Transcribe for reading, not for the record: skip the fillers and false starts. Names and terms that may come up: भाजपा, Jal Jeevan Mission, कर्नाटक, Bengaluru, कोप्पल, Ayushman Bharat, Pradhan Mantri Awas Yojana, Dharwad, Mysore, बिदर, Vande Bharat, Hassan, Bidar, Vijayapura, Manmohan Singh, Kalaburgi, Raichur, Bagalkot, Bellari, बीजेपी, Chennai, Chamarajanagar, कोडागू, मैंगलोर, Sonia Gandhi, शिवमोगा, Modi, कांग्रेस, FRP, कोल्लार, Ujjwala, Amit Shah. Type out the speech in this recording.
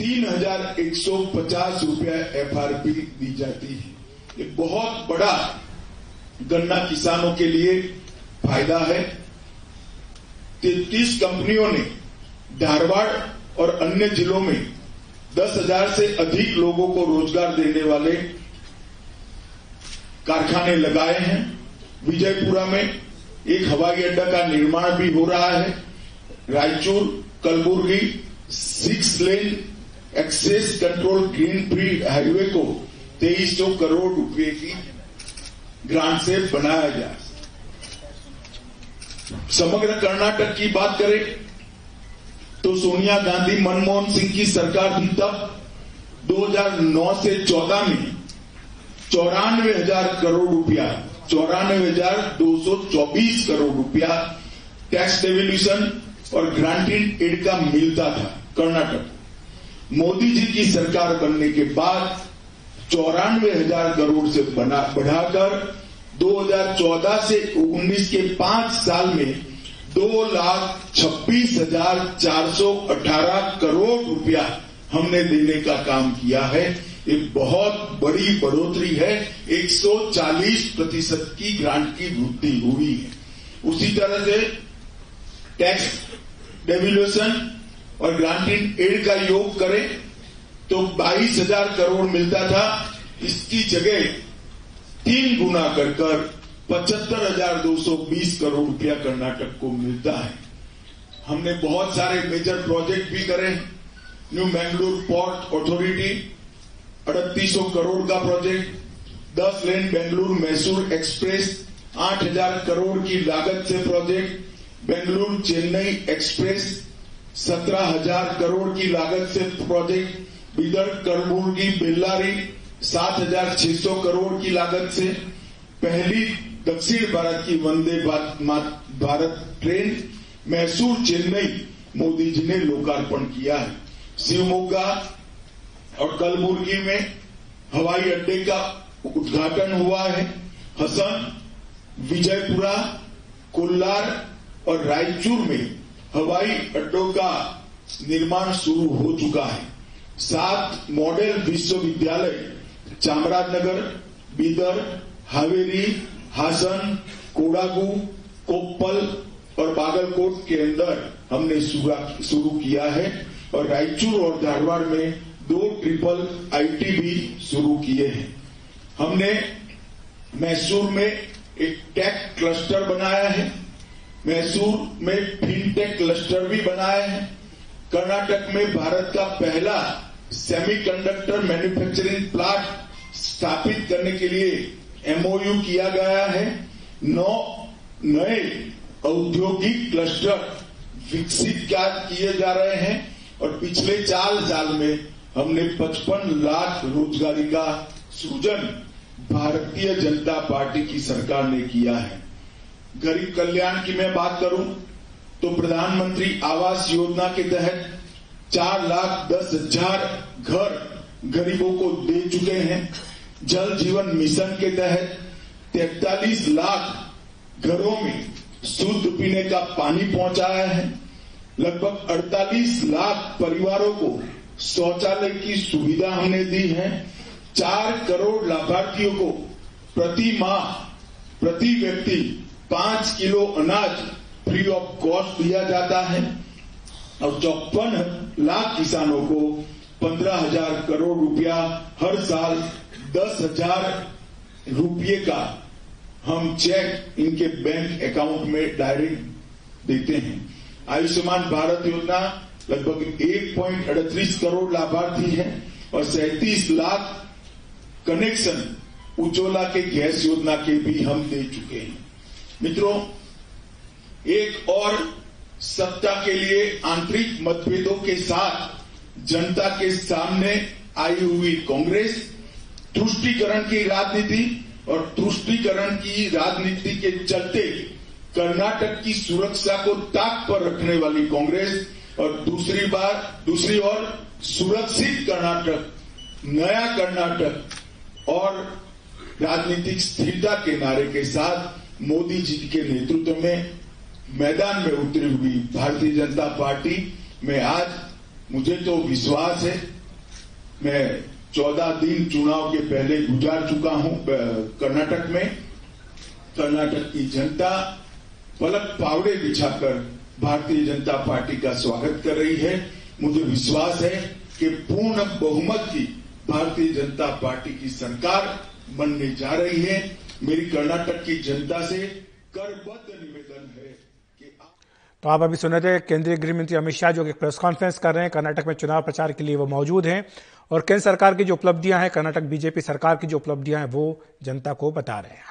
3,150 रुपया FRP दी जाती है। ये बहुत बड़ा गन्ना किसानों के लिए फायदा है। 33 कंपनियों ने धारवाड़ और अन्य जिलों में 10,000 से अधिक लोगों को रोजगार देने वाले कारखाने लगाए हैं। विजयपुरा में एक हवाई अड्डा का निर्माण भी हो रहा है। Raichur Kalaburagi 6 lane access control green field highway को 2,300 करोड़ रुपए की ग्रांट से बनाया जाए। समग्र कर्नाटक की बात करें तो सोनिया गांधी मनमोहन सिंह की सरकार भी तब 2009 से 14 में 94,000 करोड़ रुपया 94,224 करोड़ रुपया टैक्स डेवल्यूशन और ग्रांटेड एड का मिलता था कर्नाटक। मोदी जी की सरकार बनने के बाद 94,000 करोड़ से बढ़ाकर 2014 से 19 के 5 साल में 2,26,418 करोड़ रुपया हमने देने का काम किया है। ये बहुत बड़ी बढ़ोतरी है। 140% की ग्रांट की वृद्धि हुई है। उसी तरह से टैक्स डेवल्यूशन और ग्रांटिंग एड का योग करें तो 22,000 करोड़ मिलता था, इसकी जगह 3 गुना कर 75,220 करोड़ रुपया कर्नाटक को मिलता है। हमने बहुत सारे मेजर प्रोजेक्ट भी करे। New मैंगलोर port authority 3,800 crore का project, 10 lane Bengaluru Mysore express 8,000 crore की लागत से प्रोजेक्ट, बेंगलुरु चेन्नई एक्सप्रेस 17,000 करोड़ की लागत से प्रोजेक्ट, बिदर कलबुर्गी बेल्लारी 7,600 करोड़ की लागत से, पहली दक्षिण भारत की वंदे भारत ट्रेन मैसूर चेन्नई मोदी जी ने लोकार्पण किया है। शिवमोगा और कलबुर्गी में हवाई अड्डे का उद्घाटन हुआ है। हसन विजयपुरा कोल्लार और रायचूर में हवाई अड्डों का निर्माण शुरू हो चुका है। 7 मॉडल विश्वविद्यालय चामराजनगर बीदर हावेरी हासन कोडागू कोप्पल और बागलकोट के अंदर हमने शुरू किया है और रायचूर और धारवाड़ में 2 ट्रिपल IT भी शुरू किए हैं। हमने मैसूर में एक टेक क्लस्टर बनाया है, मैसूर में फिनटेक क्लस्टर भी बनाया है। कर्नाटक में भारत का पहला सेमीकंडक्टर मैन्युफैक्चरिंग प्लांट स्थापित करने के लिए MOU किया गया है। 9 नए औद्योगिक क्लस्टर विकसित किए जा रहे हैं और पिछले 4 साल में हमने 55 लाख रोजगारी का सृजन भारतीय जनता पार्टी की सरकार ने किया है। गरीब कल्याण की मैं बात करूं तो प्रधानमंत्री आवास योजना के तहत 4,10,000 घर गरीबों को दे चुके हैं। जल जीवन मिशन के तहत 43 लाख घरों में शुद्ध पीने का पानी पहुंचाया है। लगभग 48 लाख परिवारों को शौचालय की सुविधा हमने दी है। 4 करोड़ लाभार्थियों को प्रति माह प्रति व्यक्ति 5 किलो अनाज फ्री ऑफ कॉस्ट दिया जाता है और 54 लाख किसानों को 15,000 करोड़ रुपया हर साल 10,000 रुपये का हम चेक इनके बैंक अकाउंट में डायरेक्ट देते हैं। आयुष्मान भारत योजना लगभग 1.38 करोड़ लाभार्थी हैं और 37 लाख कनेक्शन उज्ज्वला के गैस योजना के भी हम दे चुके हैं। मित्रों, एक और सत्ता के लिए आंतरिक मतभेदों के साथ जनता के सामने आई हुई कांग्रेस तुष्टीकरण की राजनीति और तुष्टीकरण की राजनीति के चलते कर्नाटक की सुरक्षा को ताक पर रखने वाली कांग्रेस और दूसरी ओर सुरक्षित कर्नाटक नया कर्नाटक और राजनीतिक स्थिरता के नारे के साथ मोदी जी के नेतृत्व में मैदान में उतरी हुई भारतीय जनता पार्टी में आज मुझे तो विश्वास है, मैं 14 दिन चुनाव के पहले गुजार चुका हूं कर्नाटक में। कर्नाटक की जनता पलक पावड़े बिछाकर भारतीय जनता पार्टी का स्वागत कर रही है। मुझे विश्वास है कि पूर्ण बहुमत की भारतीय जनता पार्टी की सरकार बनने जा रही है। मेरी कर्नाटक की जनता से करबद्ध निवेदन है कि तो आप अभी सुन रहे थे केंद्रीय गृह मंत्री अमित शाह जो कि प्रेस कॉन्फ्रेंस कर रहे हैं। कर्नाटक में चुनाव प्रचार के लिए वो मौजूद हैं और केंद्र सरकार की जो उपलब्धियां हैं, कर्नाटक बीजेपी सरकार की जो उपलब्धियां हैं वो जनता को बता रहे हैं।